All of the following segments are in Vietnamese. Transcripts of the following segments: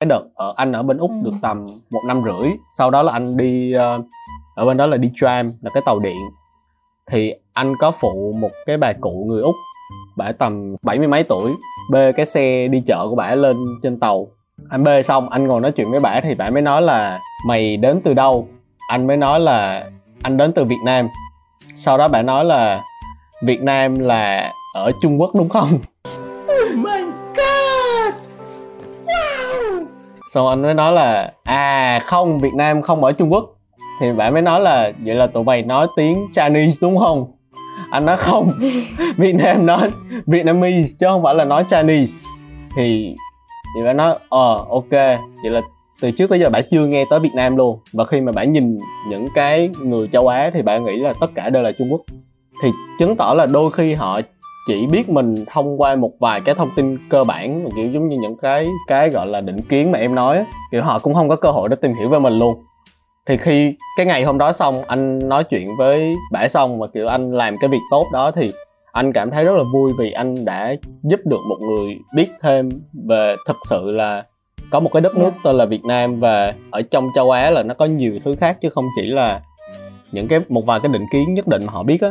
cái đợt ở anh ở bên Úc được tầm 1 năm rưỡi. Sau đó là anh đi ở bên đó là đi tram, là cái tàu điện. Thì anh có phụ một cái bà cụ người Úc, bả tầm 70 mấy tuổi, bê cái xe đi chợ của bả lên trên tàu. Anh bê xong anh ngồi nói chuyện với bả thì bả mới nói là mày đến từ đâu? Anh mới nói là anh đến từ Việt Nam. Sau đó bả nói là Việt Nam là ở Trung Quốc đúng không? Oh my god! Wow! Xong anh mới nói là à không, Việt Nam không ở Trung Quốc. Thì bả mới nói là vậy là tụi mày nói tiếng Chinese đúng không? Anh nói không, Việt Nam nói Vietnamese chứ không phải là nói Chinese. Thì bả nói ok, vậy là từ trước tới giờ bả chưa nghe tới Việt Nam luôn. Và khi mà bả nhìn những cái người châu Á thì bả nghĩ là tất cả đều là Trung Quốc. Thì chứng tỏ là đôi khi họ chỉ biết mình thông qua một vài cái thông tin cơ bản, kiểu giống như những cái gọi là định kiến mà em nói, kiểu họ cũng không có cơ hội để tìm hiểu về mình luôn. Thì khi cái ngày hôm đó xong, anh nói chuyện với bả xong mà kiểu anh làm cái việc tốt đó thì anh cảm thấy rất là vui vì anh đã giúp được một người biết thêm về thực sự là có một cái đất nước tên là Việt Nam, và ở trong châu Á là nó có nhiều thứ khác chứ không chỉ là những cái một vài cái định kiến nhất định mà họ biết á.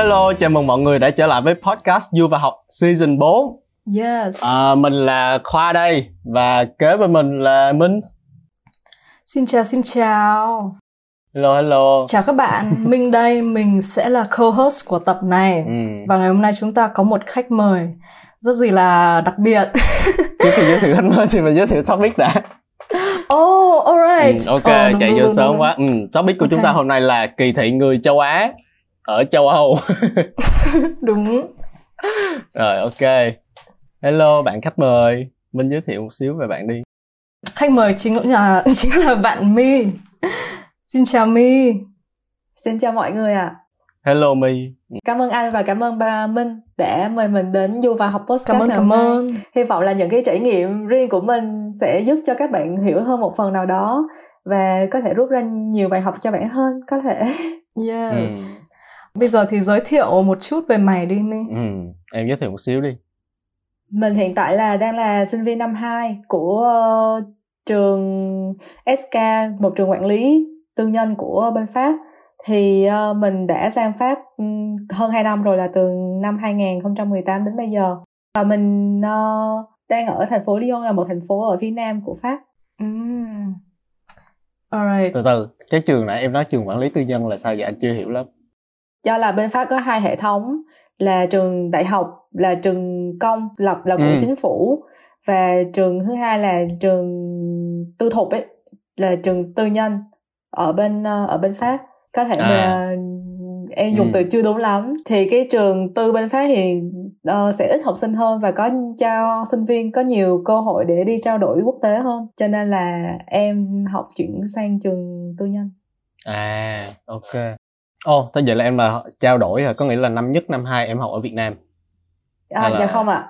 Hello, chào mừng mọi người đã trở lại với podcast Du và Học Season 4. Yes. Mình là Khoa đây và kế bên mình là Minh. Xin chào. Hello. Chào các bạn, Minh đây, mình sẽ là co-host của tập này. Và ngày hôm nay chúng ta có một khách mời rất gì là đặc biệt. Trước khi giới thiệu khách mời thì mình giới thiệu topic đã. Oh, alright. Chạy vô sớm quá. Topic của chúng ta hôm nay là kỳ thị người châu Á ở châu Âu. Đúng rồi, ok. Hello bạn khách mời, Minh giới thiệu một xíu về bạn đi. Khách mời chính là bạn My. Xin chào My. Xin chào mọi người ạ. Hello My. Cảm ơn anh và cảm ơn ba Minh đã mời mình đến Du và Học Podcast. Cảm ơn. Hy vọng là những cái trải nghiệm riêng của mình sẽ giúp cho các bạn hiểu hơn một phần nào đó và có thể rút ra nhiều bài học cho bạn hơn có thể. Yes. Bây giờ thì giới thiệu một chút về mày đi My. Em giới thiệu một xíu đi. Mình hiện tại đang là sinh viên năm 2 của trường SK, một trường quản lý tư nhân của bên Pháp. Thì mình đã sang Pháp hơn 2 năm rồi, là từ năm 2018 đến bây giờ. Và mình đang ở thành phố Lyon, là một thành phố ở phía nam của Pháp. Alright. Từ cái trường nãy em nói trường quản lý tư nhân là sao vậy? Anh chưa hiểu lắm. Do là bên Pháp có 2 hệ thống, là trường đại học, là trường công lập là của chính phủ, và trường thứ hai là trường tư thục ấy, là trường tư nhân ở bên Pháp. Có thể mà em dùng từ chưa đúng lắm. Thì cái trường tư bên Pháp thì sẽ ít học sinh hơn và có cho sinh viên có nhiều cơ hội để đi trao đổi quốc tế hơn. Cho nên là em học chuyển sang trường tư nhân. À, ok. Thế vậy là em là trao đổi rồi, có nghĩa là năm nhất năm 2 em học ở Việt Nam. Dạ không ạ.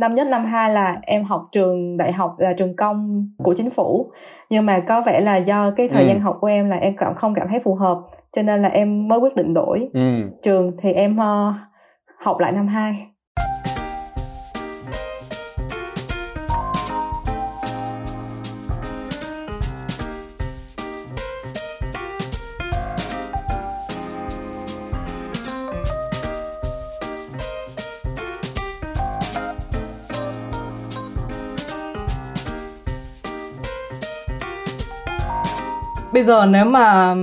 Năm nhất năm 2 là em học trường đại học, là trường công của chính phủ. Nhưng mà có vẻ là do cái thời gian học của em là em không cảm thấy phù hợp, cho nên là em mới quyết định đổi trường. Thì em học lại năm 2. Bây giờ nếu mà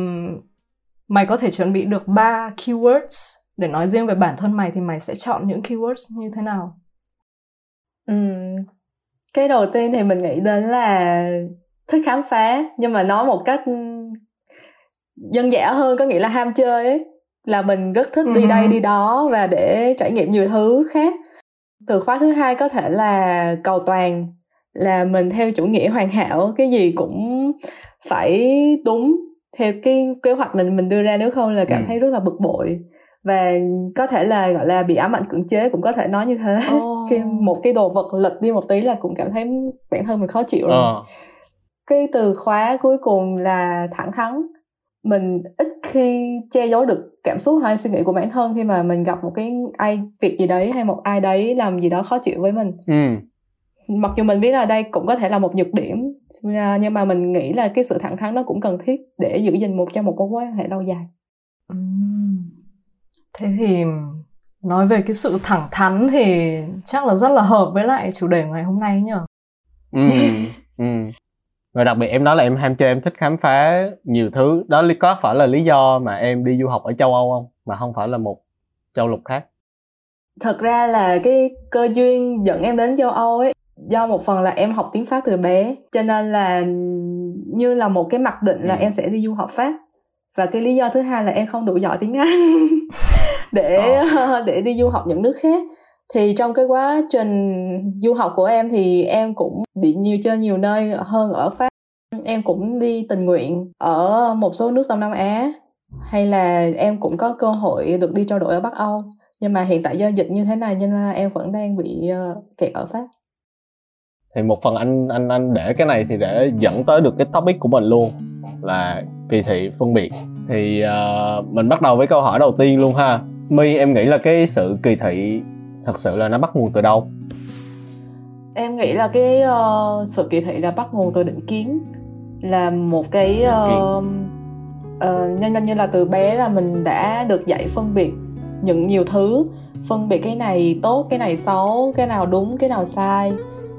mày có thể chuẩn bị được 3 keywords để nói riêng về bản thân mày thì mày sẽ chọn những keywords như thế nào? Cái đầu tiên thì mình nghĩ đến là thích khám phá, nhưng mà nói một cách dân dã hơn có nghĩa là ham chơi ấy. Là mình rất thích đi đây đi đó và để trải nghiệm nhiều thứ khác. Từ khóa thứ hai có thể là cầu toàn, là mình theo chủ nghĩa hoàn hảo, cái gì cũng phải đúng theo cái kế hoạch mình đưa ra, nếu không là cảm thấy rất là bực bội. Và có thể là gọi là bị ám ảnh cưỡng chế, cũng có thể nói như thế. Khi một cái đồ vật lệch đi một tí là cũng cảm thấy bản thân mình khó chịu rồi. Cái từ khóa cuối cùng là thẳng thắn. Mình ít khi che giấu được cảm xúc hay suy nghĩ của bản thân khi mà mình gặp một cái việc gì đấy hay một ai đấy làm gì đó khó chịu với mình. Mặc dù mình biết là đây cũng có thể là một nhược điểm, nhưng mà mình nghĩ là cái sự thẳng thắn nó cũng cần thiết để giữ gìn cho một mối quan hệ lâu dài. Thế thì nói về cái sự thẳng thắn thì chắc là rất là hợp với lại chủ đề ngày hôm nay nhỉ. Và đặc biệt em nói là em ham chơi, em thích khám phá nhiều thứ. Đó có phải là lý do mà em đi du học ở châu Âu không? Mà không phải là một châu lục khác. Thật ra là cái cơ duyên dẫn em đến châu Âu ấy, do một phần là em học tiếng Pháp từ bé, cho nên là như là một cái mặc định là em sẽ đi du học Pháp. Và cái lý do thứ hai là em không đủ giỏi tiếng Anh để đi du học những nước khác. Thì trong cái quá trình du học của em thì em cũng đi chơi nhiều nơi hơn ở Pháp. Em cũng đi tình nguyện ở một số nước Đông Nam Á, hay là em cũng có cơ hội được đi trao đổi ở Bắc Âu. Nhưng mà hiện tại do dịch như thế này nên là em vẫn đang bị kẹt ở Pháp. Thì một phần anh để cái này thì để dẫn tới được cái topic của mình luôn, là kỳ thị phân biệt. Thì mình bắt đầu với câu hỏi đầu tiên luôn ha. My, em nghĩ là cái sự kỳ thị thật sự là nó bắt nguồn từ đâu? Em nghĩ là cái sự kỳ thị là bắt nguồn từ định kiến. Là một cái nên như là từ bé là mình đã được dạy phân biệt những nhiều thứ. Phân biệt cái này tốt, cái này xấu, cái nào đúng, cái nào sai.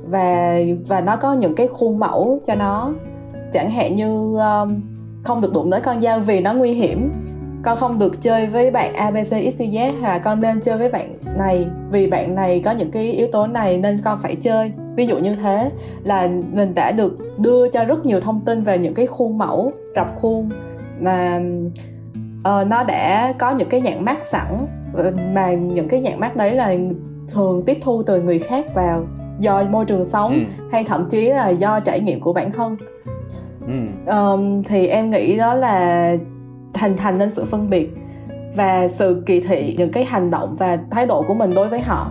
Và nó có những cái khuôn mẫu cho nó. Chẳng hạn như không được đụng tới con dao vì nó nguy hiểm, con không được chơi với bạn ABCXYZ, và con nên chơi với bạn này vì bạn này có những cái yếu tố này nên con phải chơi. Ví dụ như thế, là mình đã được đưa cho rất nhiều thông tin về những cái khuôn mẫu rập khuôn mà nó đã có những cái nhãn mác sẵn, mà những cái nhãn mác đấy là thường tiếp thu từ người khác vào, do môi trường sống hay thậm chí là do trải nghiệm của bản thân. Thì em nghĩ đó là thành nên sự phân biệt và sự kỳ thị những cái hành động và thái độ của mình đối với họ.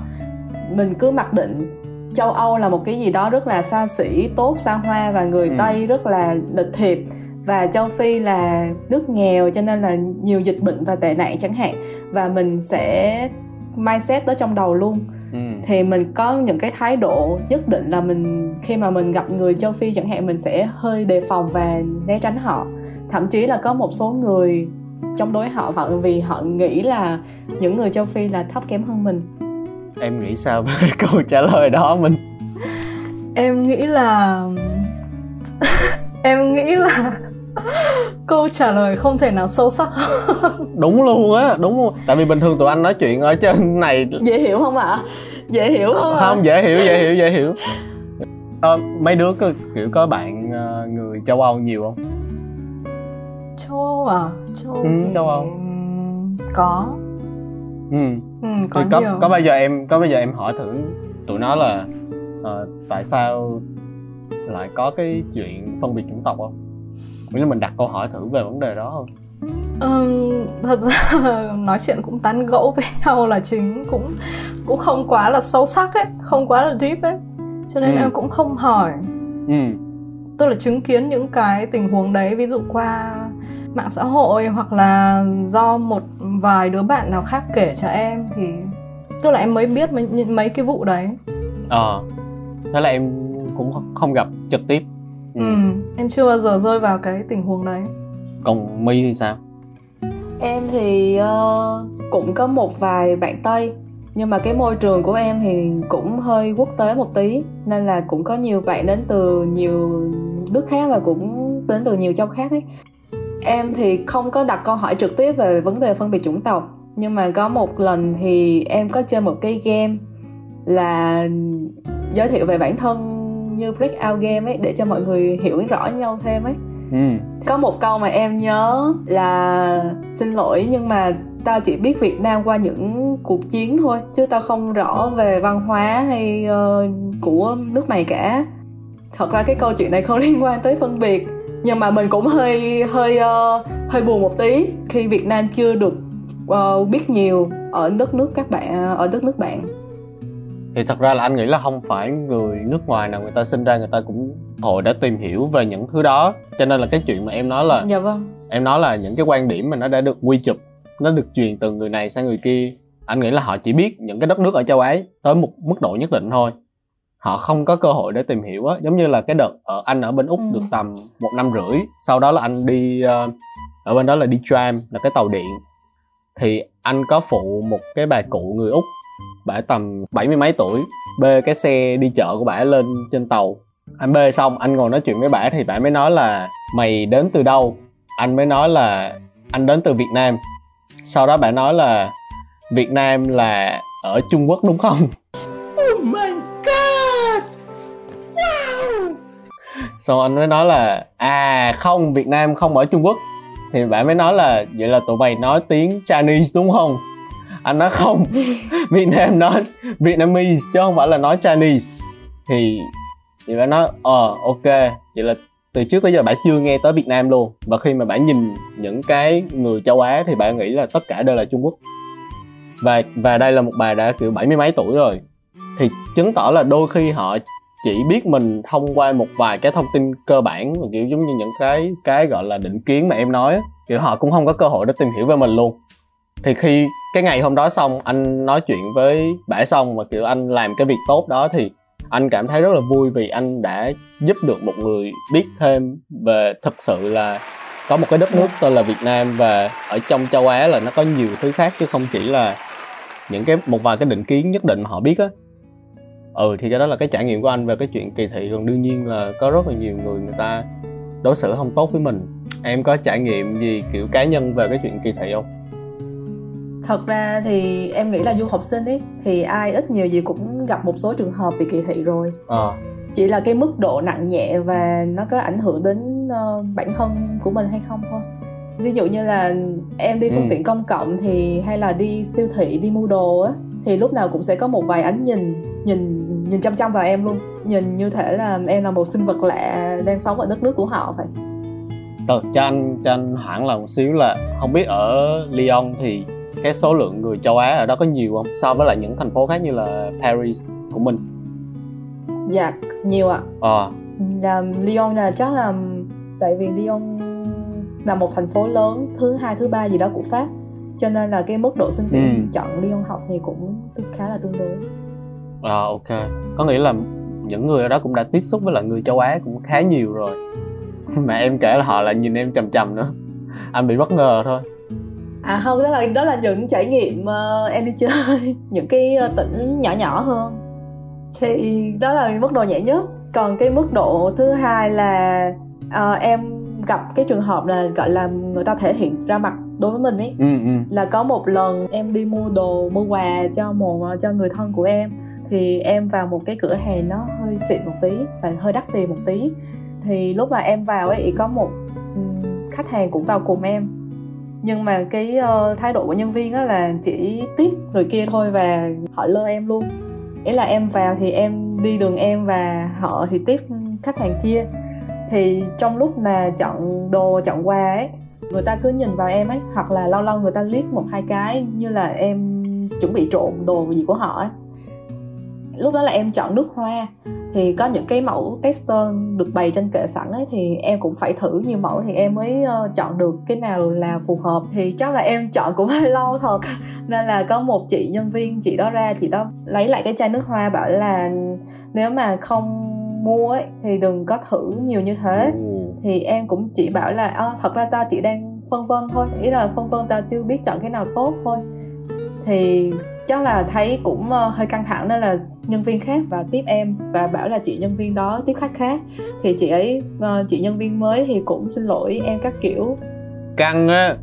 Mình cứ mặc định châu Âu là một cái gì đó rất là xa xỉ, tốt, xa hoa, và người Tây rất là lịch thiệp, và châu Phi là nước nghèo cho nên là nhiều dịch bệnh và tệ nạn chẳng hạn, và mình sẽ mindset đó trong đầu luôn. Thì mình có những cái thái độ nhất định là mình khi mà mình gặp người châu Phi chẳng hạn, mình sẽ hơi đề phòng và né tránh họ. Thậm chí là có một số người chống đối họ vì họ nghĩ là những người châu Phi là thấp kém hơn mình. Em nghĩ sao về câu trả lời đó mình? Em nghĩ là câu trả lời không thể nào sâu sắc hơn. Đúng luôn á, đúng luôn. Tại vì bình thường tụi anh nói chuyện ở trên này dễ hiểu không ạ? Dễ hiểu không ạ? Không, dễ hiểu. Mấy đứa kiểu có bạn người châu Âu nhiều không? Châu Âu à? Châu Âu có. Có nhiều. Có bao giờ em hỏi thử tụi nó là tại sao lại có cái chuyện phân biệt chủng tộc không? Nghĩa là mình đặt câu hỏi thử về vấn đề đó không? Thật ra nói chuyện cũng tán gẫu với nhau là chính, cũng không quá là sâu sắc ấy, không quá là deep ấy, cho nên em cũng không hỏi. Tôi là chứng kiến những cái tình huống đấy, ví dụ qua mạng xã hội hoặc là do một vài đứa bạn nào khác kể cho em, thì tức là em mới biết mấy cái vụ đấy. Thế là em cũng không gặp trực tiếp. Em chưa bao giờ rơi vào cái tình huống đấy. Còn My thì sao? Em thì cũng có một vài bạn Tây, nhưng mà cái môi trường của em thì cũng hơi quốc tế một tí, nên là cũng có nhiều bạn đến từ nhiều nước khác và cũng đến từ nhiều châu khác ấy. Em thì không có đặt câu hỏi trực tiếp về vấn đề phân biệt chủng tộc, nhưng mà có một lần thì em có chơi một cái game là giới thiệu về bản thân như breakout game ấy, để cho mọi người hiểu rõ nhau thêm ấy. Có một câu mà em nhớ là: xin lỗi nhưng mà tao chỉ biết Việt Nam qua những cuộc chiến thôi, chứ tao không rõ về văn hóa hay của nước mày cả. Thật ra cái câu chuyện này không liên quan tới phân biệt, nhưng mà mình cũng hơi buồn một tí khi Việt Nam chưa được biết nhiều ở đất nước các bạn, ở đất nước bạn. Thì thật ra là anh nghĩ là không phải người nước ngoài nào người ta sinh ra người ta cũng hồi đã tìm hiểu về những thứ đó. Cho nên là cái chuyện mà em nói là dạ vâng, em nói là những cái quan điểm mà nó đã được quy chụp, nó được truyền từ người này sang người kia, anh nghĩ là họ chỉ biết những cái đất nước ở châu Á tới một mức độ nhất định thôi, họ không có cơ hội để tìm hiểu á. Giống như là cái đợt anh ở bên Úc được tầm 1 năm rưỡi, sau đó là anh đi ở bên đó là đi tram, là cái tàu điện, thì anh có phụ một cái bà cụ người Úc, bả tầm 70 mấy tuổi, bê cái xe đi chợ của bả lên trên tàu. Anh bê xong anh ngồi nói chuyện với bả thì bả mới nói là mày đến từ đâu, anh mới nói là anh đến từ Việt Nam. Sau đó bả nói là Việt Nam là ở Trung Quốc đúng không? Oh my god, wow. Xong anh mới nói là à không, Việt Nam không ở Trung Quốc. Thì bả mới nói là vậy là tụi mày nói tiếng Chinese đúng không? Anh nói không, Việt Nam nói Vietnamese chứ không phải là nói Chinese. Thì bả nói ok, vậy là từ trước tới giờ bả chưa nghe tới Việt Nam luôn. Và khi mà bả nhìn những cái người châu Á thì bả nghĩ là tất cả đều là Trung Quốc. Và đây là một bà đã kiểu 70 mấy tuổi rồi, thì chứng tỏ là đôi khi họ chỉ biết mình thông qua một vài cái thông tin cơ bản, kiểu giống như những cái gọi là định kiến mà em nói, kiểu họ cũng không có cơ hội để tìm hiểu về mình luôn. Thì khi cái ngày hôm đó xong, anh nói chuyện với bả xong mà kiểu anh làm cái việc tốt đó, thì anh cảm thấy rất là vui vì anh đã giúp được một người biết thêm về thực sự là có một cái đất nước tên là Việt Nam, và ở trong châu Á là nó có nhiều thứ khác chứ không chỉ là những cái một vài cái định kiến nhất định họ biết á. Thì cái đó là cái trải nghiệm của anh về cái chuyện kỳ thị. Còn đương nhiên là có rất là nhiều người ta đối xử không tốt với mình. Em có trải nghiệm gì kiểu cá nhân về cái chuyện kỳ thị không? Thật ra thì em nghĩ là du học sinh ấy, thì ai ít nhiều gì cũng gặp một số trường hợp bị kỳ thị rồi. Chỉ là cái mức độ nặng nhẹ và nó có ảnh hưởng đến bản thân của mình hay không thôi. Ví dụ như là em đi phương tiện công cộng thì hay là đi siêu thị, đi mua đồ á, thì lúc nào cũng sẽ có một vài ánh nhìn chăm chăm vào em luôn, nhìn như thể là em là một sinh vật lạ đang sống ở đất nước của họ vậy. Cho anh hoãn là một xíu, là không biết ở Lyon thì cái số lượng người châu Á ở đó có nhiều không so với lại những thành phố khác như là Paris của mình? Dạ nhiều ạ. Lyon là chắc là tại vì Lyon là một thành phố lớn thứ 2, thứ 3 gì đó của Pháp, cho nên là cái mức độ sinh viên chọn Lyon học thì cũng khá là tương đối. Ok, có nghĩa là những người ở đó cũng đã tiếp xúc với lại người châu Á cũng khá nhiều rồi. Mà em kể là họ lại nhìn em chằm chằm nữa, anh bị bất ngờ thôi. À không, đó là những trải nghiệm em đi chơi những cái tỉnh nhỏ nhỏ hơn, thì đó là mức độ nhẹ nhất. Còn cái mức độ thứ hai là em gặp cái trường hợp là gọi là người ta thể hiện ra mặt đối với mình ấy. Là có một lần em đi mua đồ, mua quà cho người thân của em, thì em vào một cái cửa hàng nó hơi xịn một tí và hơi đắt tiền một tí. Thì lúc mà em vào ấy có một khách hàng cũng vào cùng em, nhưng mà cái thái độ của nhân viên á là chỉ tiếc người kia thôi và họ lơ em luôn. Ý là em vào thì em đi đường em và họ thì tiếp khách hàng kia. Thì trong lúc mà chọn đồ, chọn quà ấy, người ta cứ nhìn vào em ấy, hoặc là lâu lâu người ta liếc một hai cái như là em chuẩn bị trộm đồ gì của họ ấy. Lúc đó là em chọn nước hoa, thì có những cái mẫu tester được bày trên kệ sẵn ấy, thì em cũng phải thử nhiều mẫu thì em mới chọn được cái nào là phù hợp. Thì chắc là em chọn cũng hơi lâu thật, nên là có một chị nhân viên, chị đó ra, chị đó lấy lại cái chai nước hoa bảo là nếu mà không mua ấy thì đừng có thử nhiều như thế. Thì em cũng chỉ bảo là thật ra tao chỉ đang phân vân thôi, ý là phân vân tao chưa biết chọn cái nào tốt thôi. Thì chắc là thấy cũng hơi căng thẳng nên là nhân viên khác và tiếp em và bảo là chị nhân viên đó tiếp khách khác. Thì chị ấy, chị nhân viên mới thì cũng xin lỗi em các kiểu. Căng á.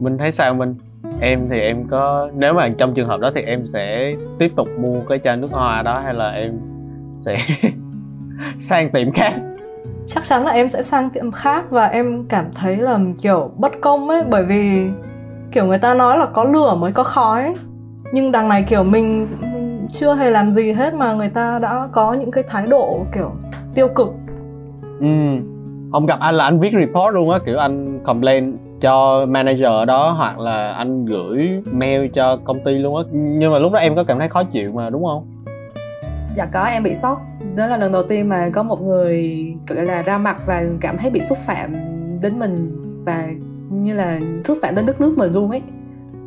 Mình thấy sao mình? Em thì em có, nếu mà trong trường hợp đó thì em sẽ tiếp tục mua cái chai nước hoa đó hay là em sẽ sang tiệm khác? Chắc chắn là em sẽ sang tiệm khác, và em cảm thấy là kiểu bất công ấy, bởi vì kiểu người ta nói là có lửa mới có khói ấy. Nhưng đằng này kiểu mình chưa hề làm gì hết mà người ta đã có những cái thái độ kiểu tiêu cực. Không gặp anh là anh viết report luôn á, kiểu anh complain cho manager ở đó hoặc là anh gửi mail cho công ty luôn á. Nhưng mà lúc đó em có cảm thấy khó chịu mà đúng không? Dạ có, em bị sốc. Đó là lần đầu tiên mà có một người gọi là ra mặt và cảm thấy bị xúc phạm đến mình, và như là xúc phạm đến đất nước mình luôn ấy,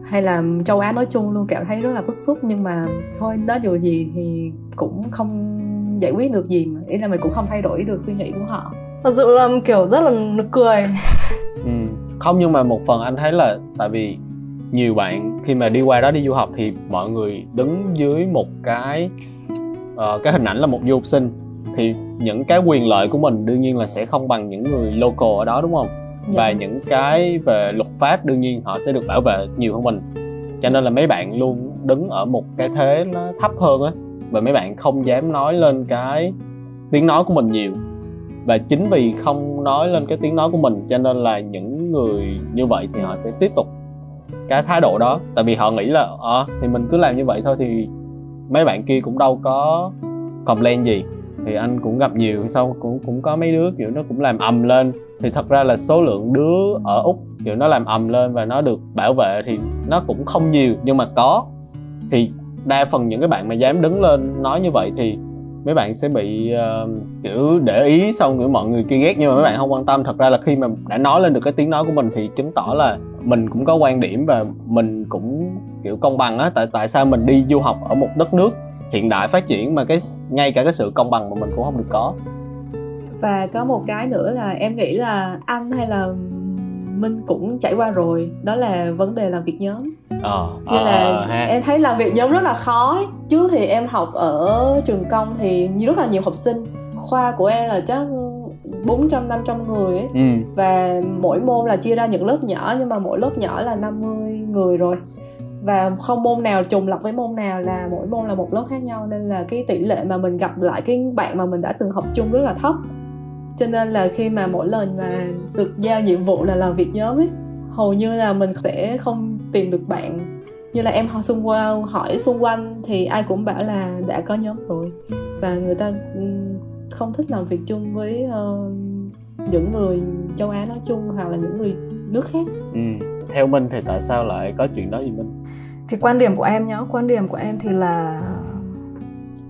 hay là châu Á nói chung luôn, cảm thấy rất là bức xúc. Nhưng mà thôi, đó dù gì thì cũng không giải quyết được gì mà. Ý là mình cũng không thay đổi được suy nghĩ của họ. Thật sự là kiểu rất là nực cười. Không, nhưng mà một phần anh thấy là tại vì nhiều bạn khi mà đi qua đó đi du học thì mọi người đứng dưới một cái hình ảnh là một du học sinh, thì những cái quyền lợi của mình đương nhiên là sẽ không bằng những người local ở đó đúng không? Dạ. Và những cái về luật pháp đương nhiên họ sẽ được bảo vệ nhiều hơn mình, cho nên là mấy bạn luôn đứng ở một cái thế nó thấp hơn á, và mấy bạn không dám nói lên cái tiếng nói của mình nhiều. Và chính vì không nói lên cái tiếng nói của mình cho nên là những người như vậy thì họ sẽ tiếp tục cái thái độ đó, tại vì họ nghĩ là thì mình cứ làm như vậy thôi thì mấy bạn kia cũng đâu có complain gì. Thì anh cũng gặp nhiều, sau cũng có mấy đứa kiểu nó cũng làm ầm lên. Thì thật ra là số lượng đứa ở Úc kiểu nó làm ầm lên và nó được bảo vệ thì nó cũng không nhiều, nhưng mà có. Thì đa phần những cái bạn mà dám đứng lên nói như vậy thì mấy bạn sẽ bị kiểu để ý, xong rồi mọi người kia ghét, nhưng mà mấy bạn không quan tâm. Thật ra là khi mà đã nói lên được cái tiếng nói của mình thì chứng tỏ là mình cũng có quan điểm và mình cũng kiểu công bằng á. Tại sao mình đi du học ở một đất nước hiện đại phát triển mà ngay cả cái sự công bằng mà mình cũng không được có. Và có một cái nữa là em nghĩ là anh hay là Minh cũng trải qua rồi, đó là vấn đề làm việc nhóm. Em thấy làm việc nhóm rất là khó ấy. Trước thì em học ở trường công thì rất là nhiều học sinh, khoa của em là chắc 400-500 người ấy. Và mỗi môn là chia ra những lớp nhỏ, nhưng mà mỗi lớp nhỏ là 50 người rồi, và không môn nào trùng lặp với môn nào, là mỗi môn là một lớp khác nhau, nên là cái tỷ lệ mà mình gặp lại cái bạn mà mình đã từng học chung rất là thấp. Cho nên là khi mà mỗi lần mà được giao nhiệm vụ là làm việc nhóm ấy, hầu như là mình sẽ không tìm được bạn. Như là em hỏi xung quanh thì ai cũng bảo là đã có nhóm rồi, và người ta không thích làm việc chung với những người châu Á nói chung hoặc là những người nước khác. Theo Minh thì tại sao lại có chuyện đó gì Minh? Thì quan điểm của em thì là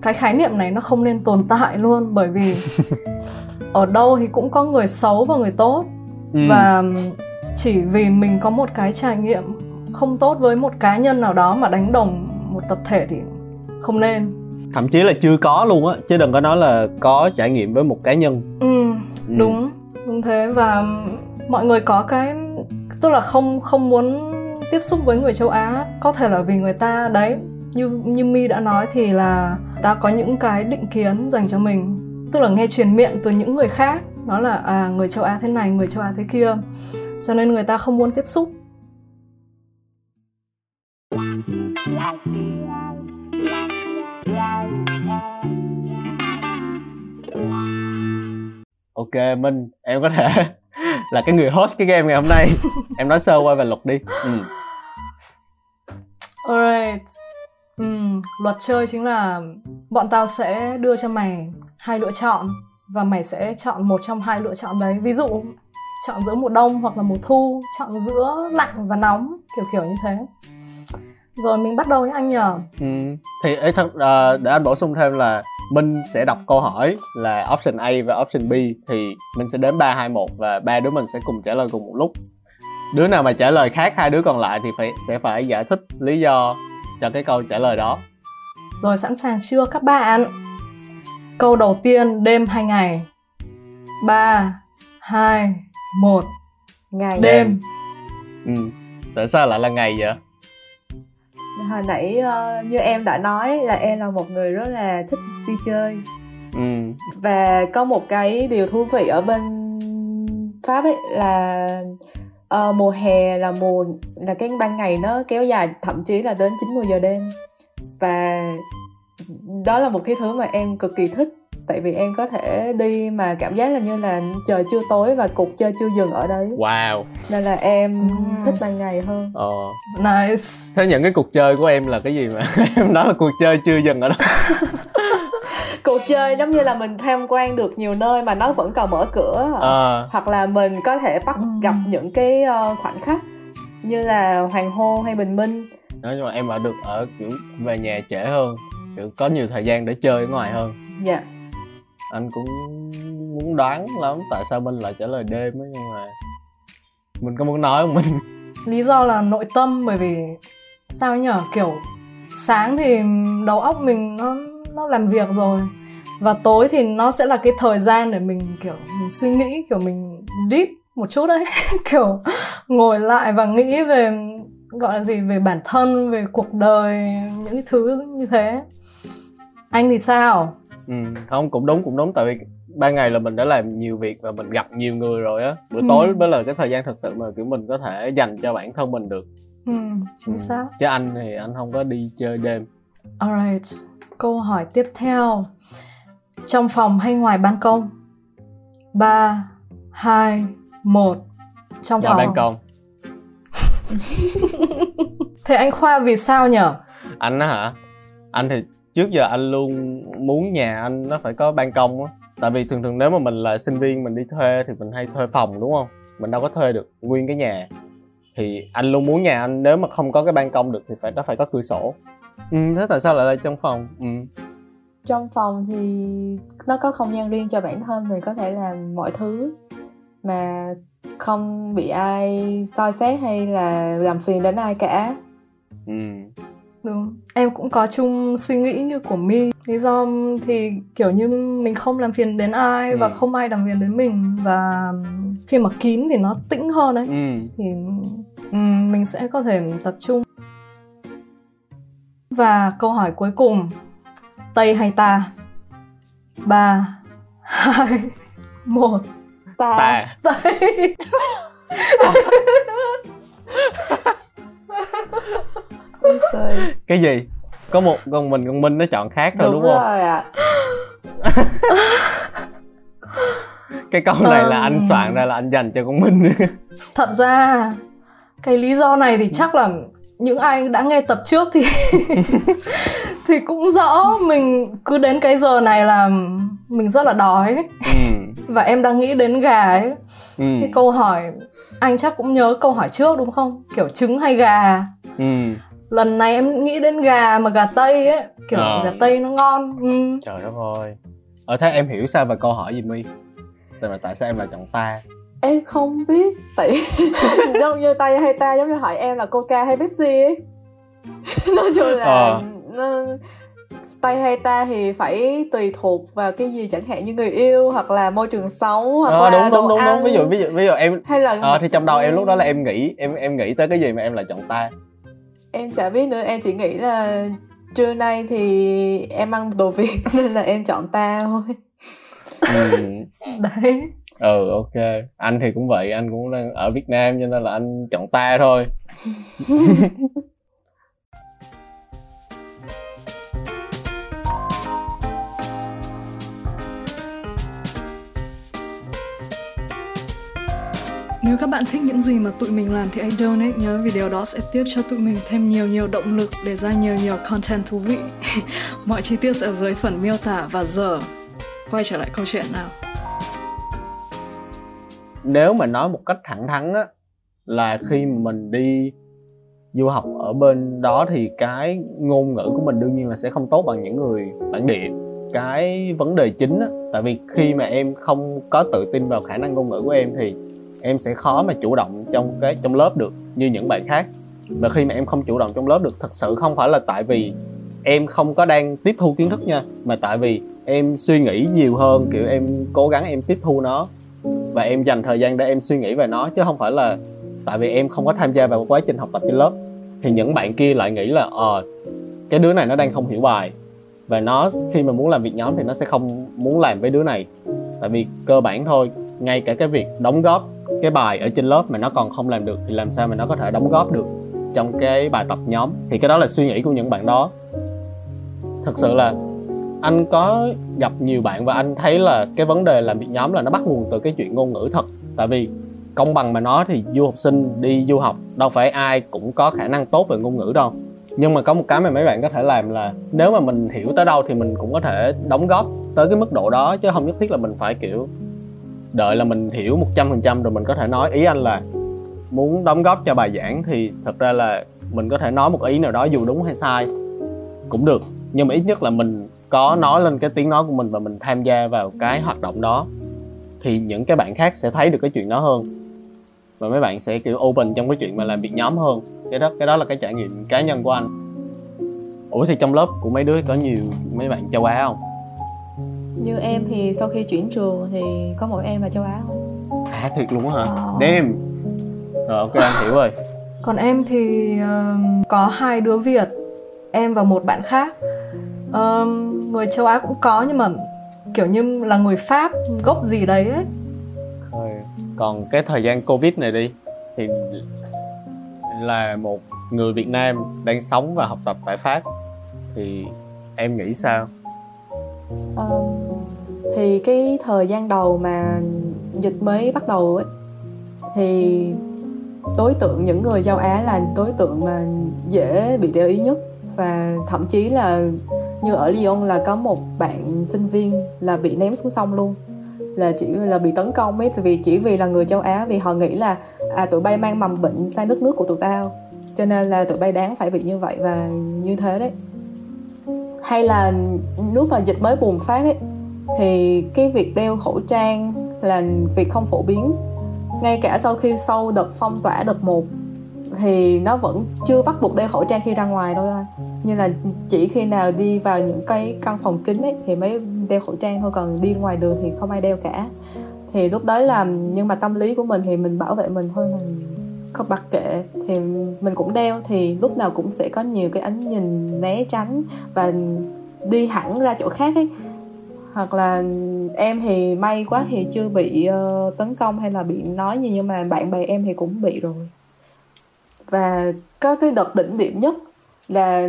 cái khái niệm này nó không nên tồn tại luôn, bởi vì ở đâu thì cũng có người xấu và người tốt. Và chỉ vì mình có một cái trải nghiệm không tốt với một cá nhân nào đó mà đánh đồng một tập thể thì không nên. Thậm chí là chưa có luôn á, chứ đừng có nói là có trải nghiệm với một cá nhân. Đúng thế. Và mọi người có cái, tức là không muốn tiếp xúc với người châu Á, có thể là vì người ta đấy, như My đã nói thì là ta có những cái định kiến dành cho mình, tức là nghe truyền miệng từ những người khác, nó là người châu Á thế này, người châu Á thế kia, cho nên người ta không muốn tiếp xúc. Ok Minh, em có thể là cái người host cái game ngày hôm nay. Em nói sơ qua về luật đi. Alright. Luật chơi chính là bọn tao sẽ đưa cho mày hai lựa chọn, và mày sẽ chọn một trong hai lựa chọn đấy. Ví dụ chọn giữa mùa đông hoặc là mùa thu, chọn giữa lạnh và nóng, kiểu như thế. Rồi mình bắt đầu nhé anh nhờ. Thì để anh bổ sung thêm là Minh sẽ đọc câu hỏi là option A và option B, thì mình sẽ đếm 3, 2, 1 và ba đứa mình sẽ cùng trả lời cùng một lúc. Đứa nào mà trả lời khác hai đứa còn lại thì sẽ phải giải thích lý do cho cái câu trả lời đó. Rồi, sẵn sàng chưa các bạn? Câu đầu tiên, đêm hay ngày? 3, 2, 1. Ngày. Đêm. Tại sao lại là ngày vậy? Hồi nãy như em đã nói là em là một người rất là thích đi chơi. Và có một cái điều thú vị ở bên Pháp ấy là mùa hè là cái ban ngày nó kéo dài thậm chí là đến 9-10 giờ đêm. Và đó là một cái thứ mà em cực kỳ thích, tại vì em có thể đi mà cảm giác là như là trời chưa tối và cuộc chơi chưa dừng ở đấy. Wow. Nên là em thích ban ngày hơn. Nice. Thế những cái cuộc chơi của em là cái gì mà em nói là cuộc chơi chưa dừng ở đó? cuộc chơi giống như là mình tham quan được nhiều nơi mà nó vẫn còn mở cửa, hoặc là mình có thể bắt gặp những cái khoảnh khắc như là hoàng hôn hay bình minh. Nói chung là em được ở kiểu về nhà trễ hơn, kiểu có nhiều thời gian để chơi ở ngoài hơn. Dạ yeah. Anh cũng muốn đoán lắm tại sao mình lại trả lời đêm ấy, nhưng mà mình có muốn nói không mình? Lý do là nội tâm, bởi vì sao nhở, kiểu sáng thì đầu óc mình nó làm việc rồi, và tối thì nó sẽ là cái thời gian để mình kiểu mình suy nghĩ, kiểu mình deep một chút đấy kiểu ngồi lại và nghĩ về gọi là gì, về bản thân, về cuộc đời, những cái thứ như thế. Anh thì sao? Không, cũng đúng tại vì ban ngày là mình đã làm nhiều việc và mình gặp nhiều người rồi á, bữa tối mới là cái thời gian thật sự mà kiểu mình có thể dành cho bản thân mình được. Chính xác. Chứ anh thì anh không có đi chơi đêm. Alright, câu hỏi tiếp theo. Trong phòng hay ngoài ban công? 3, 2, 1. Trong phòng. Ban công. Thế anh Khoa vì sao nhở? Anh á hả? Anh thì trước giờ anh luôn muốn nhà anh nó phải có ban công á. Tại vì thường thường nếu mà mình là sinh viên mình đi thuê thì mình hay thuê phòng đúng không? Mình đâu có thuê được nguyên cái nhà. Thì anh luôn muốn nhà anh nếu mà không có cái ban công được thì nó phải có cửa sổ. Thế tại sao lại là trong phòng? Trong phòng thì nó có không gian riêng cho bản thân, mình có thể làm mọi thứ mà không bị ai soi xét hay là làm phiền đến ai cả. Đúng, em cũng có chung suy nghĩ như của My. Lý do thì kiểu như mình không làm phiền đến ai và không ai làm phiền đến mình, và khi mà kín thì nó tĩnh hơn đấy, thì mình sẽ có thể tập trung. Và câu hỏi cuối cùng, Tây hay ta? 3, 2, 1. Ta. Tây. Cái gì? Có một con Minh nó chọn khác thôi đúng không? Rồi ạ. Cái câu này là anh soạn ra là anh dành cho con Minh. Thật ra cái lý do này thì chắc là những ai đã nghe tập trước thì thì cũng rõ, mình cứ đến cái giờ này là mình rất là đói. Và em đang nghĩ đến gà ấy. Cái câu hỏi, anh chắc cũng nhớ câu hỏi trước đúng không? Kiểu trứng hay gà. Lần này em nghĩ đến gà, mà gà Tây ấy, kiểu gà Tây nó ngon. Trời đất ơi. Ở thế em hiểu sao về câu hỏi gì My? Tại sao em lại chọn ta? Em không biết. Giống như Tây hay ta giống như hỏi em là Coca hay Pepsi ấy. Nói chung là Tây hay ta thì phải tùy thuộc vào cái gì, chẳng hạn như người yêu hoặc là môi trường sống hoặc là đồ ăn. Ví dụ em hay là thì trong đầu em lúc đó là em nghĩ tới cái gì mà em lại chọn ta? Em chả biết nữa, em chỉ nghĩ là trưa nay thì em ăn đồ Việt nên là em chọn ta thôi. Đấy. Ok. Anh thì cũng vậy, anh cũng đang ở Việt Nam cho nên là anh chọn ta thôi. Nếu các bạn thích những gì mà tụi mình làm thì hãy donate nhớ, vì điều đó sẽ tiếp cho tụi mình thêm nhiều động lực để ra nhiều content thú vị. Mọi chi tiết sẽ ở dưới phần miêu tả. Và giờ quay trở lại câu chuyện nào. Nếu mà nói một cách thẳng thắn á, là khi mình đi du học ở bên đó thì cái ngôn ngữ của mình đương nhiên là sẽ không tốt bằng những người bản địa. Cái vấn đề chính á, tại vì khi mà em không có tự tin vào khả năng ngôn ngữ của em thì em sẽ khó mà chủ động trong lớp được như những bạn khác. Và khi mà em không chủ động trong lớp được, thật sự không phải là tại vì em không có đang tiếp thu kiến thức nha, mà tại vì em suy nghĩ nhiều hơn, kiểu em cố gắng em tiếp thu nó và em dành thời gian để em suy nghĩ về nó, chứ không phải là tại vì em không có tham gia vào quá trình học tập trên lớp. Thì những bạn kia lại nghĩ là cái đứa này nó đang không hiểu bài, và nó khi mà muốn làm việc nhóm thì nó sẽ không muốn làm với đứa này. Tại vì cơ bản thôi, ngay cả cái việc đóng góp cái bài ở trên lớp mà nó còn không làm được thì làm sao mà nó có thể đóng góp được trong cái bài tập nhóm. Thì cái đó là suy nghĩ của những bạn đó. Thật sự là anh có gặp nhiều bạn và anh thấy là cái vấn đề làm việc nhóm là nó bắt nguồn từ cái chuyện ngôn ngữ thật. Tại vì công bằng mà nói thì du học sinh đi du học đâu phải ai cũng có khả năng tốt về ngôn ngữ đâu. Nhưng mà có một cái mà mấy bạn có thể làm là nếu mà mình hiểu tới đâu thì mình cũng có thể đóng góp tới cái mức độ đó, chứ không nhất thiết là mình phải kiểu đợi là mình hiểu 100% rồi mình có thể nói. Ý anh là muốn đóng góp cho bài giảng thì thật ra là mình có thể nói một ý nào đó dù đúng hay sai cũng được, nhưng mà ít nhất là mình có nói lên cái tiếng nói của mình và mình tham gia vào cái hoạt động đó, thì những cái bạn khác sẽ thấy được cái chuyện đó hơn và mấy bạn sẽ kiểu open trong cái chuyện mà làm việc nhóm hơn. Cái đó là cái trải nghiệm cá nhân của anh. Ủa thì trong lớp của mấy đứa có nhiều mấy bạn châu Á không? Như em thì sau khi chuyển trường thì có mỗi em là châu Á không? À thiệt luôn á hả? Đêm. Rồi ok anh hiểu rồi. Còn em thì có 2 đứa Việt, em và một bạn khác. Người châu Á cũng có nhưng mà kiểu như là người Pháp gốc gì đấy ấy. Còn cái thời gian Covid này đi thì là một người Việt Nam đang sống và học tập tại Pháp thì em nghĩ sao? Thì cái thời gian đầu mà dịch mới bắt đầu ấy thì đối tượng những người châu Á là đối tượng mà dễ bị để ý nhất, và thậm chí là như ở Lyon là có một bạn sinh viên là bị ném xuống sông luôn, là chỉ là bị tấn công ấy, vì chỉ vì là người châu Á, vì họ nghĩ là tụi bay mang mầm bệnh sang nước của tụi tao cho nên là tụi bay đáng phải bị như vậy và như thế đấy. Hay là lúc mà dịch mới bùng phát ấy thì cái việc đeo khẩu trang là việc không phổ biến, ngay cả sau khi sau đợt phong tỏa đợt 1 thì nó vẫn chưa bắt buộc đeo khẩu trang khi ra ngoài đâu anh, như là chỉ khi nào đi vào những cái căn phòng kín ấy thì mới đeo khẩu trang thôi, còn đi ngoài đường thì không ai đeo cả. Thì lúc đấy là, nhưng mà tâm lý của mình thì mình bảo vệ mình thôi, mình không mặc kệ thì mình cũng đeo, thì lúc nào cũng sẽ có nhiều cái ánh nhìn né tránh và đi hẳn ra chỗ khác ấy. Hoặc là em thì may quá thì chưa bị tấn công hay là bị nói gì, nhưng mà bạn bè em thì cũng bị rồi. Và có cái đợt đỉnh điểm nhất là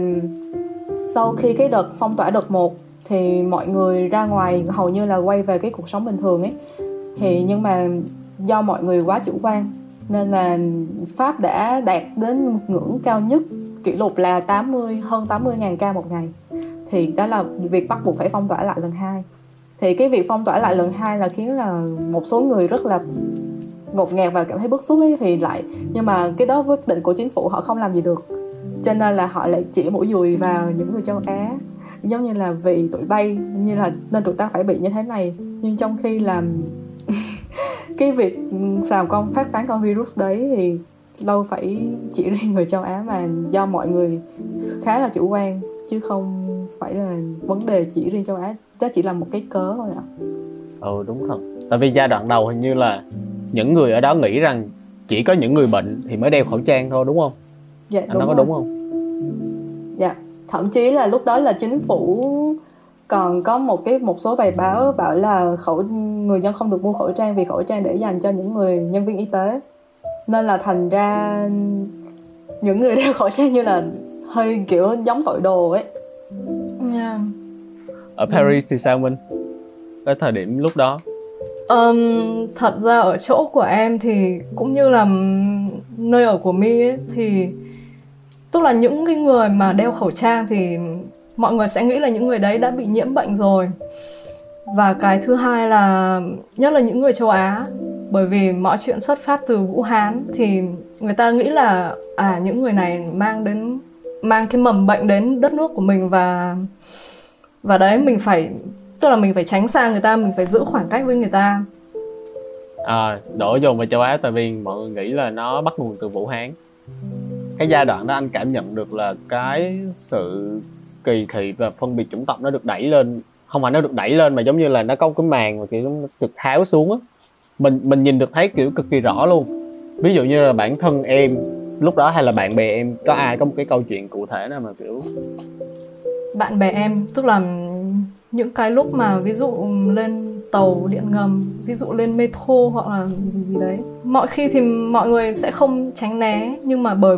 sau khi cái đợt phong tỏa đợt 1 thì mọi người ra ngoài hầu như là quay về cái cuộc sống bình thường ấy. Thì nhưng mà do mọi người quá chủ quan nên là Pháp đã đạt đến một ngưỡng cao nhất, kỷ lục là hơn 80.000 ca một ngày. Thì đó là việc bắt buộc phải phong tỏa lại lần 2. Thì cái việc phong tỏa lại lần 2 là khiến là một số người rất là ngột ngạt và cảm thấy bức xúc ấy, thì lại, nhưng mà cái đó quyết định của chính phủ họ không làm gì được, cho nên là họ lại chỉ mũi dùi vào những người châu Á, giống như là vì tụi bay như là nên tụi ta phải bị như thế này. Nhưng trong khi làm cái việc làm con phát tán con virus đấy thì đâu phải chỉ riêng người châu Á, mà do mọi người khá là chủ quan chứ không phải là vấn đề chỉ riêng châu Á, đó chỉ là một cái cớ thôi ạ. Ừ đúng thật, tại vì giai đoạn đầu hình như là những người ở đó nghĩ rằng chỉ có những người bệnh thì mới đeo khẩu trang thôi đúng không? Dạ đúng. Anh nói có đúng không? Dạ, thậm chí là lúc đó là chính phủ còn có một số bài báo bảo là người dân không được mua khẩu trang vì khẩu trang để dành cho những người nhân viên y tế, nên là thành ra những người đeo khẩu trang như là hơi kiểu giống tội đồ ấy. Yeah. Ở Paris thì sao Minh? Tới thời điểm lúc đó? Thật ra ở chỗ của em thì cũng như là nơi ở của My ấy, thì tức là những cái người mà đeo khẩu trang thì mọi người sẽ nghĩ là những người đấy đã bị nhiễm bệnh rồi. Và cái thứ hai là nhất là những người châu Á, bởi vì mọi chuyện xuất phát từ Vũ Hán thì người ta nghĩ là những người này mang cái mầm bệnh đến đất nước của mình, và đấy mình phải, tức là mình phải tránh xa người ta, mình phải giữ khoảng cách với người ta. Đổ dồn về châu Á tại vì mọi người nghĩ là nó bắt nguồn từ Vũ Hán. Cái giai đoạn đó anh cảm nhận được là cái sự kỳ thị và phân biệt chủng tộc nó được đẩy lên, không phải nó được đẩy lên mà giống như là nó có cái màn mà kiểu được tháo xuống á. Mình nhìn được thấy kiểu cực kỳ rõ luôn. Ví dụ như là bản thân em lúc đó hay là bạn bè em, có ai có một cái câu chuyện cụ thể nào mà kiểu bạn bè em, tức là những cái lúc mà ví dụ lên tàu điện ngầm, ví dụ lên metro hoặc là gì đấy, mọi khi thì mọi người sẽ không tránh né, nhưng mà bởi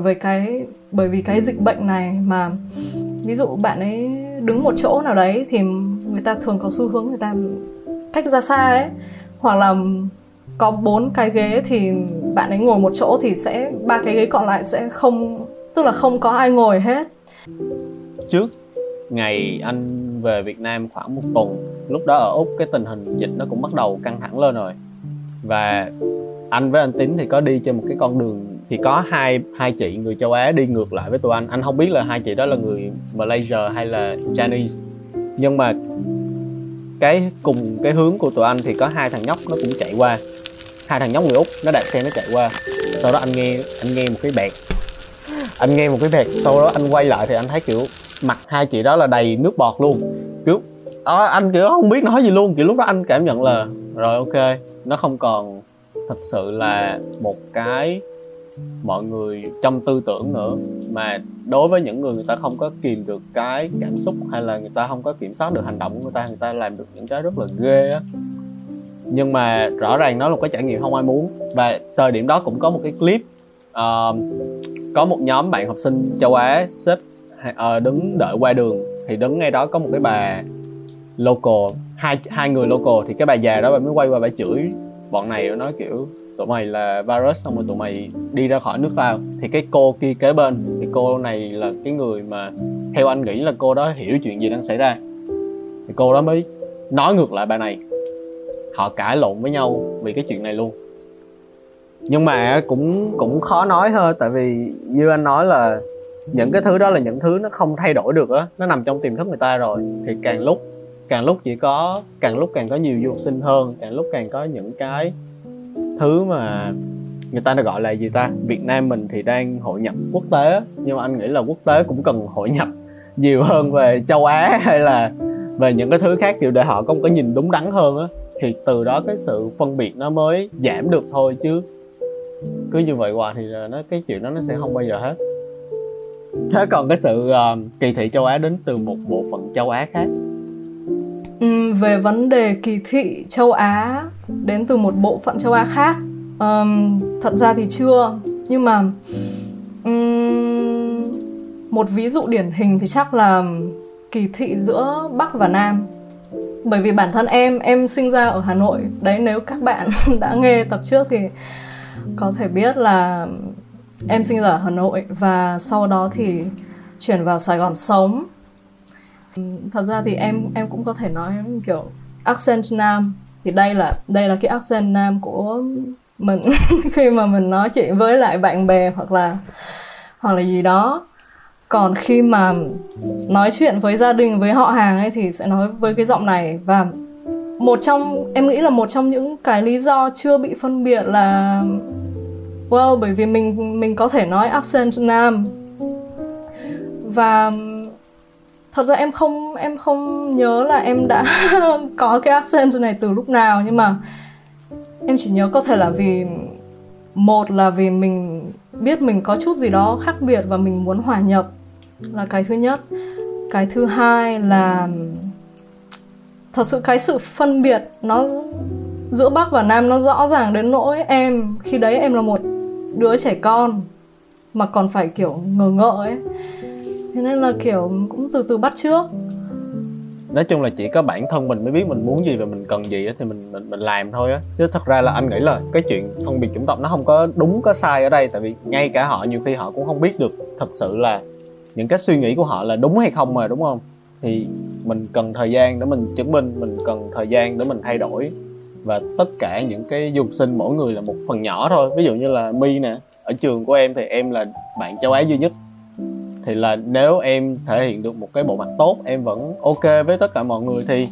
vì cái dịch bệnh này mà ví dụ bạn ấy đứng một chỗ nào đấy thì người ta thường có xu hướng người ta cách ra xa ấy, hoặc là có 4 cái ghế thì bạn ấy ngồi một chỗ thì sẽ 3 cái ghế còn lại sẽ không, tức là không có ai ngồi hết. trước, ngày anh về Việt Nam khoảng một tuần. Lúc đó ở Úc cái tình hình dịch nó cũng bắt đầu căng thẳng lên rồi. Và anh với anh Tín thì có đi trên một cái con đường, thì có hai chị người châu Á đi ngược lại với tụi anh. Anh không biết là hai chị đó là người Malaysia hay là Chinese, nhưng mà cái cùng cái hướng của tụi anh thì có hai thằng nhóc nó cũng chạy qua, hai thằng nhóc người Úc nó đạp xe nó chạy qua. Sau đó anh nghe một cái bẹt, sau đó anh quay lại thì anh thấy kiểu mặt hai chị đó là đầy nước bọt luôn, kiểu đó, anh kiểu không biết nói gì luôn. Kiểu lúc đó anh cảm nhận là rồi ok, nó không còn thật sự là một cái mọi người trong tư tưởng nữa, mà đối với những người ta không có kìm được cái cảm xúc hay là người ta không có kiểm soát được hành động của người ta làm được những cái rất là ghê á. Nhưng mà rõ ràng nó là một cái trải nghiệm không ai muốn. Và thời điểm đó cũng có một cái clip, có một nhóm bạn học sinh châu Á xếp đứng đợi qua đường, thì đứng ngay đó có một cái bà local, hai người local, thì cái bà già đó bà mới quay qua bà chửi bọn này, nói kiểu tụi mày là virus, xong rồi tụi mày đi ra khỏi nước tao. Thì cái cô kia kế bên, thì cô này là cái người mà theo anh nghĩ là cô đó hiểu chuyện gì đang xảy ra, thì cô đó mới nói ngược lại bà này. Họ cãi lộn với nhau vì cái chuyện này luôn. Nhưng mà cũng khó nói hơn, tại vì như anh nói là những cái thứ đó là những thứ nó không thay đổi được á, nó nằm trong tiềm thức người ta rồi. Thì càng lúc chỉ có càng có nhiều du học sinh hơn, càng lúc càng có những cái thứ mà người ta đã gọi là gì ta, Việt Nam mình thì đang hội nhập quốc tế, nhưng mà anh nghĩ là quốc tế cũng cần hội nhập nhiều hơn về châu Á hay là về những cái thứ khác, kiểu để họ không có nhìn đúng đắn hơn á, thì từ đó cái sự phân biệt nó mới giảm được thôi. Chứ cứ như vậy hoài thì nó cái chuyện đó nó sẽ không bao giờ hết. Thế còn cái sự kỳ thị châu Á đến từ một bộ phận châu Á khác. Về vấn đề kỳ thị châu Á đến từ một bộ phận châu Á khác, thật ra thì chưa. Nhưng mà một ví dụ điển hình thì chắc là kỳ thị giữa Bắc và Nam. Bởi vì bản thân em sinh ra ở Hà Nội. Đấy, nếu các bạn đã nghe tập trước thì có thể biết là em sinh ra ở Hà Nội và sau đó thì chuyển vào Sài Gòn sống. Thật ra thì em cũng có thể nói kiểu accent Nam, thì đây là cái accent Nam của mình khi mà mình nói chuyện với lại bạn bè hoặc là gì đó. Còn khi mà nói chuyện với gia đình, với họ hàng ấy thì sẽ nói với cái giọng này. Và em nghĩ là một trong những cái lý do chưa bị phân biệt là bởi vì mình có thể nói accent Nam. Và thật ra em không nhớ là em đã có cái accent này từ lúc nào, nhưng mà em chỉ nhớ có thể là vì, một là vì mình biết mình có chút gì đó khác biệt và mình muốn hòa nhập, là cái thứ nhất. Cái thứ hai là thật sự cái sự phân biệt nó giữa Bắc và Nam nó rõ ràng đến nỗi em, khi đấy em là một đứa trẻ con mà còn phải kiểu ngờ ngợ ấy, thế nên là kiểu cũng từ bắt chước. Nói chung là chỉ có bản thân mình mới biết mình muốn gì và mình cần gì thì mình làm thôi á. Chứ thật ra là anh nghĩ là cái chuyện phân biệt chủng tộc nó không có đúng có sai ở đây, tại vì ngay cả họ nhiều khi họ cũng không biết được thật sự là những cái suy nghĩ của họ là đúng hay không mà, đúng không? Thì mình cần thời gian để mình chứng minh, mình cần thời gian để mình thay đổi. Và tất cả những cái du học sinh mỗi người là một phần nhỏ thôi. Ví dụ như là My nè, ở trường của em thì em là bạn châu Á duy nhất, thì là nếu em thể hiện được một cái bộ mặt tốt, em vẫn ok với tất cả mọi người, thì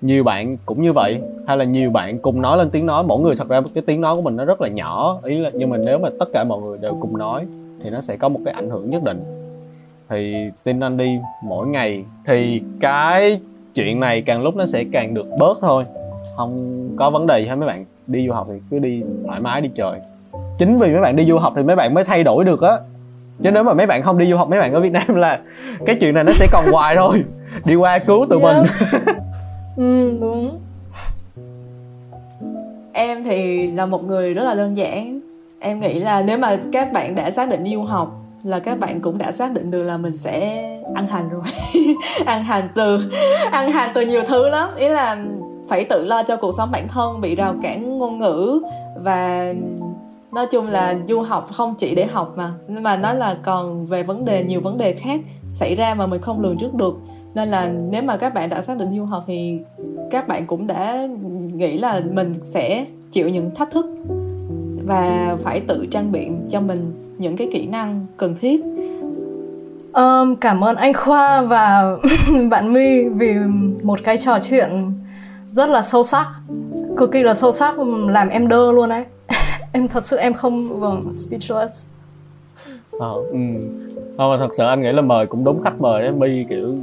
nhiều bạn cũng như vậy. Hay là nhiều bạn cùng nói lên tiếng nói, mỗi người thật ra cái tiếng nói của mình nó rất là nhỏ, ý là, nhưng mà nếu mà tất cả mọi người đều cùng nói thì nó sẽ có một cái ảnh hưởng nhất định. Thì tin anh đi, mỗi ngày thì cái chuyện này càng lúc nó sẽ càng được bớt thôi. Không có vấn đề gì hết, mấy bạn đi du học thì cứ đi thoải mái đi trời. Chính vì mấy bạn đi du học thì mấy bạn mới thay đổi được á, chứ nếu mà mấy bạn không đi du học, mấy bạn ở Việt Nam là cái chuyện này nó sẽ còn hoài thôi. Đi qua cứu tụi mình. Đúng. Em thì là một người rất là đơn giản. Em nghĩ là nếu mà các bạn đã xác định đi du học là các bạn cũng đã xác định được là mình sẽ ăn hành rồi. Ăn hành từ nhiều thứ lắm. Ý là phải tự lo cho cuộc sống bản thân, bị rào cản ngôn ngữ. Và nói chung là du học không chỉ để học mà nó là còn về nhiều vấn đề khác xảy ra mà mình không lường trước được. Nên là nếu mà các bạn đã xác định du học thì các bạn cũng đã nghĩ là mình sẽ chịu những thách thức và phải tự trang bị cho mình những cái kỹ năng cần thiết. Cảm ơn anh Khoa và bạn My vì một cái trò chuyện rất là sâu sắc, cực kỳ là sâu sắc, làm em đơ luôn ấy. Em thật sự em không speechless. Không, thật sự anh nghĩ là mời cũng đúng khách mời đấy. My kiểu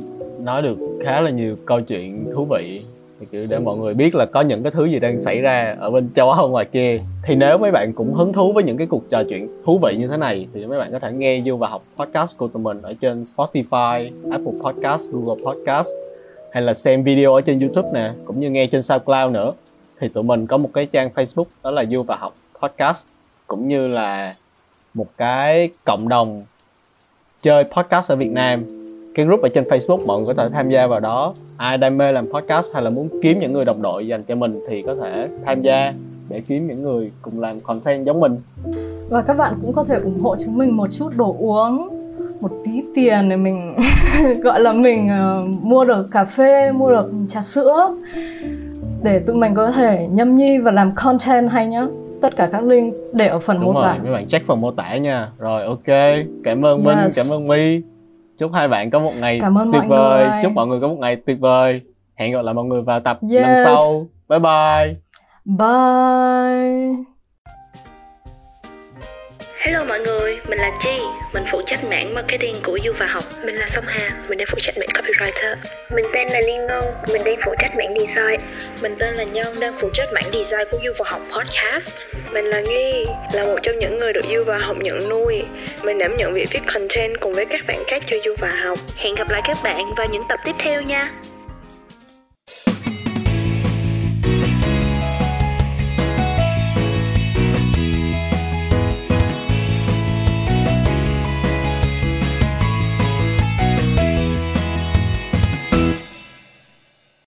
nói được khá là nhiều câu chuyện thú vị kiểu để mọi người biết là có những cái thứ gì đang xảy ra ở bên châu Âu ngoài kia. Thì nếu mấy bạn cũng hứng thú với những cái cuộc trò chuyện thú vị như thế này thì mấy bạn có thể nghe Du và Học Podcast của tụi mình ở trên Spotify, Apple Podcast, Google Podcast, hay là xem video ở trên YouTube nè, cũng như nghe trên SoundCloud nữa. Thì tụi mình có một cái trang Facebook đó là Du và Học Podcast, cũng như là một cái cộng đồng chơi podcast ở Việt Nam. Cái group ở trên Facebook mọi người có thể tham gia vào đó. Ai đam mê làm podcast hay là muốn kiếm những người đồng đội dành cho mình thì có thể tham gia để kiếm những người cùng làm content giống mình. Và các bạn cũng có thể ủng hộ chúng mình một chút đồ uống, một tí tiền để mình gọi là mình mua được cà phê, mua được trà sữa để tụi mình có thể nhâm nhi và làm content hay nhá. Tất cả các link để ở phần mô tả. Mấy bạn check phần mô tả nha. Rồi ok, cảm ơn Minh, cảm ơn My. Chúc hai bạn có một ngày tuyệt vời. Chúc mọi người có một ngày tuyệt vời. Hẹn gặp lại mọi người vào tập lần sau. Bye bye. Bye. Hello mọi người, mình là Chi. Mình phụ trách mảng marketing của Du và Học. Mình là Song Hà, mình đang phụ trách mảng copywriter. Mình tên là Liên Ngân, mình đang phụ trách mảng design. Mình tên là Nhân, đang phụ trách mảng design của Du và Học Podcast. Mình là Nghi, là một trong những người được Du và Học nhận nuôi. Mình đảm nhận việc viết content cùng với các bạn khác cho Du và Học. Hẹn gặp lại các bạn vào những tập tiếp theo nha.